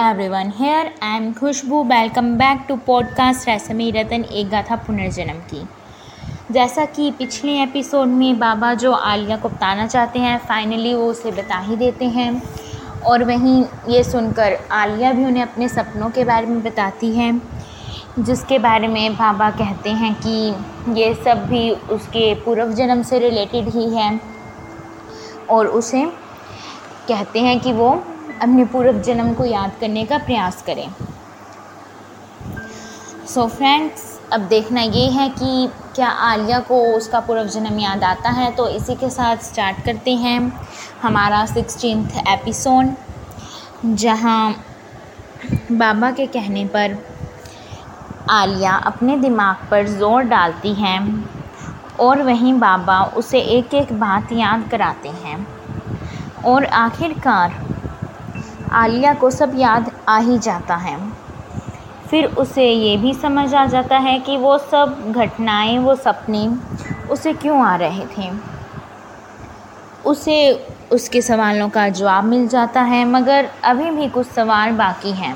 Everyone, here I am Khushbu. Welcome back to podcast Rahasyamayi Ratan, एक गाथा पुनर्जन्म की। जैसा कि पिछले एपिसोड में बाबा जो आलिया को बताना चाहते हैं, फाइनली वो उसे बता ही देते हैं। और वहीं ये सुनकर आलिया भी उन्हें अपने सपनों के बारे में बताती है, जिसके बारे में बाबा कहते हैं कि ये सब भी उसके पूर्व जन्म से रिलेटेड ही है। और उसे कहते हैं कि वो अपने पूर्व जन्म को याद करने का प्रयास करें। सो फ्रेंड्स, अब देखना ये है कि क्या आलिया को उसका पूर्व जन्म याद आता है। तो इसी के साथ स्टार्ट करते हैं हमारा 16th एपिसोड, जहां बाबा के कहने पर आलिया अपने दिमाग पर जोर डालती हैं और वहीं बाबा उसे एक एक बात याद कराते हैं। और आखिरकार आलिया को सब याद आ ही जाता है। फिर उसे ये भी समझ आ जाता है कि वो सब घटनाएं, वो सपने उसे क्यों आ रहे थे। उसे उसके सवालों का जवाब मिल जाता है, मगर अभी भी कुछ सवाल बाकी हैं,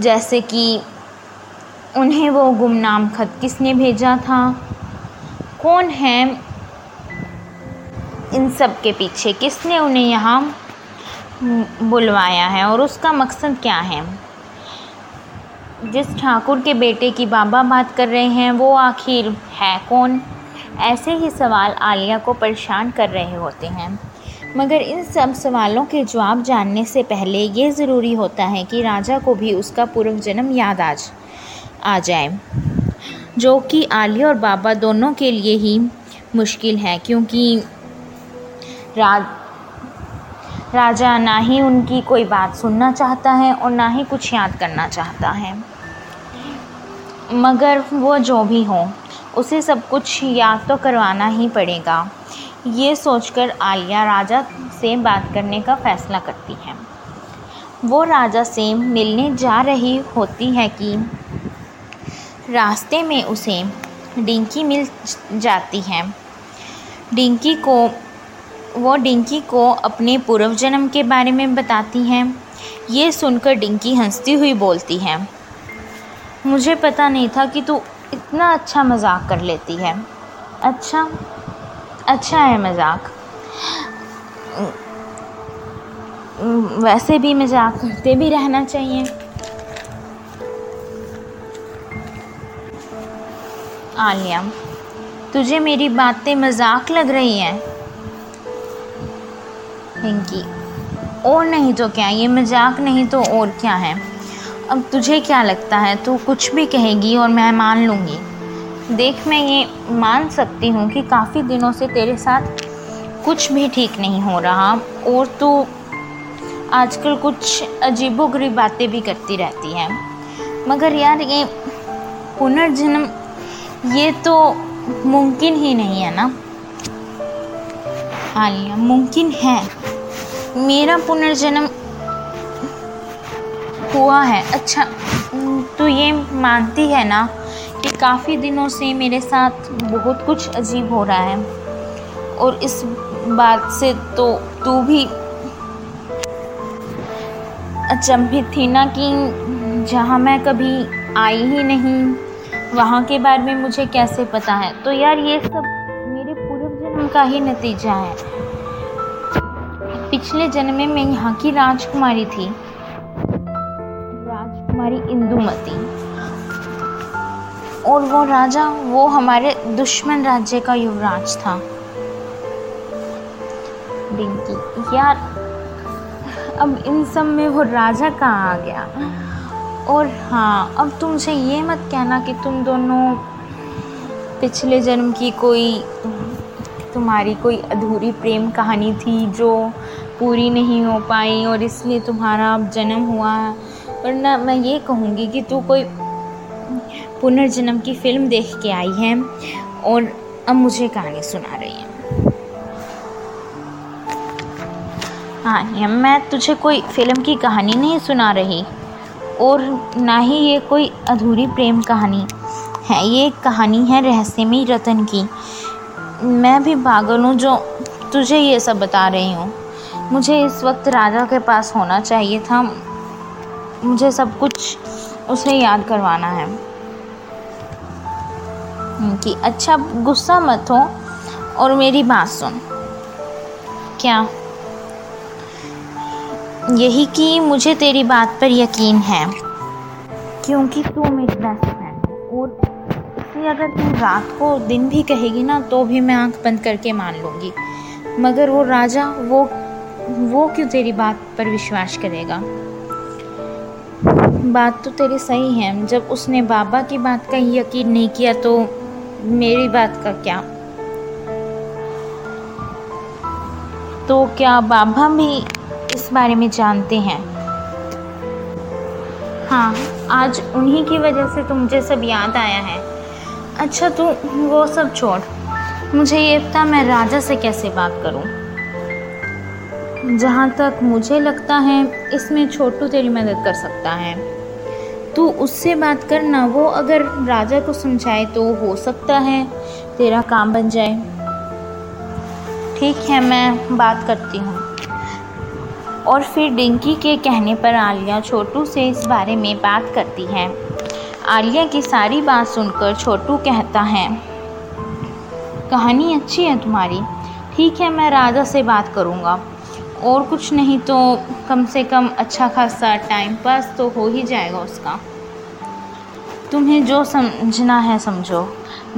जैसे कि उन्हें वो गुमनाम खत किसने भेजा था, कौन है इन सब के पीछे, किसने उन्हें यहाँ बुलवाया है और उसका मकसद क्या है। जिस ठाकुर के बेटे की बाबा बात कर रहे हैं वो आखिर है कौन। ऐसे ही सवाल आलिया को परेशान कर रहे होते हैं, मगर इन सब सवालों के जवाब जानने से पहले ये ज़रूरी होता है कि राजा को भी उसका पूर्व जन्म याद आ जाए, जो कि आलिया और बाबा दोनों के लिए ही मुश्किल है, क्योंकि राजा ना ही उनकी कोई बात सुनना चाहता है और ना ही कुछ याद करना चाहता है। मगर वो जो भी हो, उसे सब कुछ याद तो करवाना ही पड़ेगा। ये सोचकर आलिया राजा से बात करने का फ़ैसला करती है। वो राजा से मिलने जा रही होती है कि रास्ते में उसे डिंकी मिल जाती है। वो डिंकी को अपने पूर्व जन्म के बारे में बताती हैं। ये सुनकर डिंकी हंसती हुई बोलती है, मुझे पता नहीं था कि तू इतना अच्छा मजाक कर लेती है। अच्छा है मजाक, वैसे भी मजाक करते भी रहना चाहिए। आलिया, तुझे मेरी बातें मजाक लग रही हैं। डिंकी, और नहीं तो क्या, ये मजाक नहीं तो और क्या है। अब तुझे क्या लगता है, तू कुछ भी कहेगी और मैं मान लूँगी। देख, मैं ये मान सकती हूँ कि काफ़ी दिनों से तेरे साथ कुछ भी ठीक नहीं हो रहा और तू आजकल कुछ अजीबोगरीब बातें भी करती रहती है। मगर यार, ये पुनर्जन्म, ये तो मुमकिन ही नहीं है ना। आलिया, मुमकिन है, मेरा पुनर्जन्म हुआ है। अच्छा, तो ये मानती है ना कि काफ़ी दिनों से मेरे साथ बहुत कुछ अजीब हो रहा है और इस बात से तो तू भी अचंभित थी ना कि जहाँ मैं कभी आई ही नहीं, वहाँ के बारे में मुझे कैसे पता है। तो यार, ये सब का ही नतीजा है। पिछले जन्म में मैं यहाँ की राजकुमारी इंदुमती, और वो राजा, वो हमारे दुश्मन राज्य का युवराज था। डिंकी, यार अब इन सब में वो राजा कहाँ आ गया। और हाँ, अब तुम मुझे ये मत कहना कि तुम दोनों पिछले जन्म की तुम्हारी कोई अधूरी प्रेम कहानी थी जो पूरी नहीं हो पाई और इसलिए तुम्हारा अब जन्म हुआ है। वरना मैं ये कहूँगी कि तू कोई पुनर्जन्म की फ़िल्म देख के आई है और अब मुझे कहानी सुना रही है। हाँ, मैं तुझे कोई फ़िल्म की कहानी नहीं सुना रही और ना ही ये कोई अधूरी प्रेम कहानी है। ये कहानी है रहस्यमई रतन की। मैं भी पागल हूँ जो तुझे ये सब बता रही हूँ। मुझे इस वक्त राजा के पास होना चाहिए था। मुझे सब कुछ उसे याद करवाना है कि अच्छा गुस्सा मत हो और मेरी बात सुन। क्या? यही कि मुझे तेरी बात पर यकीन है क्योंकि तू मेरी बेस्ट फ्रेंड है और इसलिए अगर तू रात को दिन भी कहेगी ना तो भी मैं आंख बंद करके मान लूँगी। मगर वो राजा वो क्यों तेरी बात पर विश्वास करेगा? बात तो तेरी सही है, जब उसने बाबा की बात का यकीन नहीं किया तो मेरी बात का क्या? तो क्या बाबा भी इस बारे में जानते हैं? हाँ, आज उन्हीं की वजह से तो मुझे सब याद आया है। अच्छा तू वो सब छोड़, मुझे ये पता मैं राजा से कैसे बात करूं। जहाँ तक मुझे लगता है इसमें छोटू तेरी मदद कर सकता है। तू उससे बात करना, वो अगर राजा को समझाए तो हो सकता है तेरा काम बन जाए। ठीक है, मैं बात करती हूँ। और फिर डिंकी के कहने पर आलिया छोटू से इस बारे में बात करती है। आलिया की सारी बात सुनकर छोटू कहता है, कहानी अच्छी है तुम्हारी। ठीक है, मैं राजा से बात करूँगा और कुछ नहीं तो कम से कम अच्छा खासा टाइम पास तो हो ही जाएगा उसका। तुम्हें जो समझना है समझो,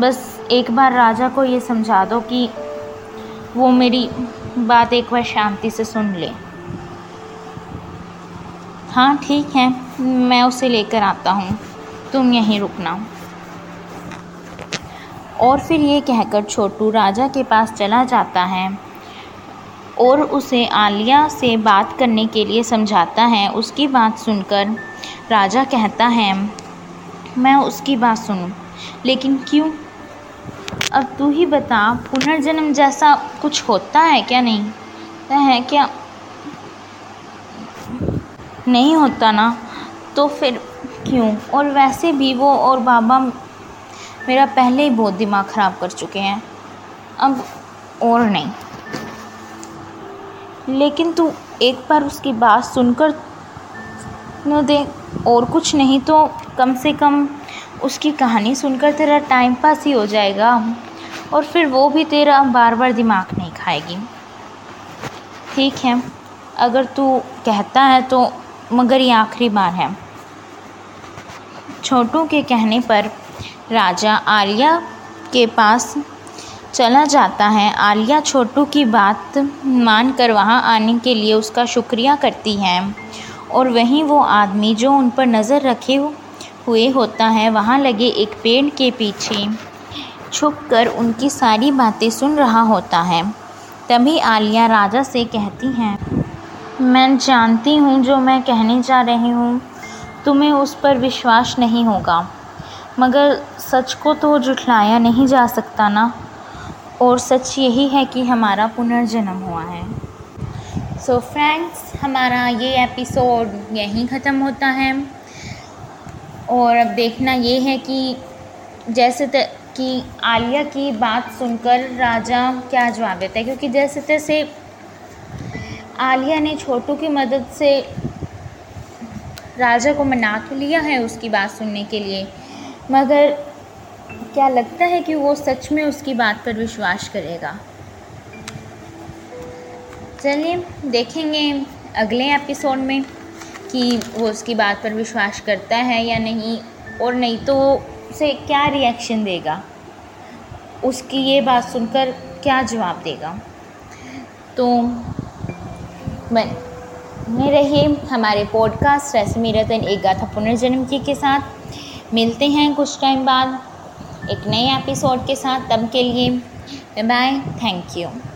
बस एक बार राजा को ये समझा दो कि वो मेरी बात एक बार शांति से सुन ले। हाँ ठीक है, मैं उसे लेकर आता हूँ, तुम यहीं रुकना। और फिर ये कहकर छोटू राजा के पास चला जाता है और उसे आलिया से बात करने के लिए समझाता है। उसकी बात सुनकर राजा कहता है, मैं उसकी बात सुनूं, लेकिन क्यों? अब तू ही बता, पुनर्जन्म जैसा कुछ होता है क्या? नहीं है क्या? नहीं होता ना, तो फिर क्यों? और वैसे भी वो और बाबा मेरा पहले ही बहुत दिमाग ख़राब कर चुके हैं, अब और नहीं। लेकिन तू एक बार उसकी बात सुनकर न दे, और कुछ नहीं तो कम से कम उसकी कहानी सुनकर तेरा टाइम पास ही हो जाएगा और फिर वो भी तेरा बार बार दिमाग नहीं खाएगी। ठीक है, अगर तू कहता है तो, मगर ये आखिरी बार है। छोटू के कहने पर राजा आलिया के पास चला जाता है। आलिया छोटू की बात मानकर वहाँ आने के लिए उसका शुक्रिया करती है और वहीं वो आदमी जो उन पर नज़र रखे हुए होता है वहाँ लगे एक पेड़ के पीछे छुपकर उनकी सारी बातें सुन रहा होता है। तभी आलिया राजा से कहती हैं, मैं जानती हूँ जो मैं कहने जा रही हूँ तुम्हें उस पर विश्वास नहीं होगा, मगर सच को तो झुठलाया नहीं जा सकता ना, और सच यही है कि हमारा पुनर्जन्म हुआ है। सो फ्रेंड्स, हमारा ये एपिसोड यहीं ख़त्म होता है और अब देखना ये है कि जैसे कि आलिया की बात सुनकर राजा क्या जवाब देता है, क्योंकि जैसे तैसे आलिया ने छोटू की मदद से राजा को मना तो लिया है उसकी बात सुनने के लिए, मगर क्या लगता है कि वो सच में उसकी बात पर विश्वास करेगा? चलिए देखेंगे अगले एपिसोड में कि वो उसकी बात पर विश्वास करता है या नहीं, और नहीं तो उसे क्या रिएक्शन देगा, उसकी ये बात सुनकर क्या जवाब देगा। तो बने रहिए हमारे पॉडकास्ट रहस्यमई रतन एक गाथा पुनर्जन्म के साथ। मिलते हैं कुछ टाइम बाद एक नए एपिसोड के साथ, तब के लिए बाय, थैंक यू।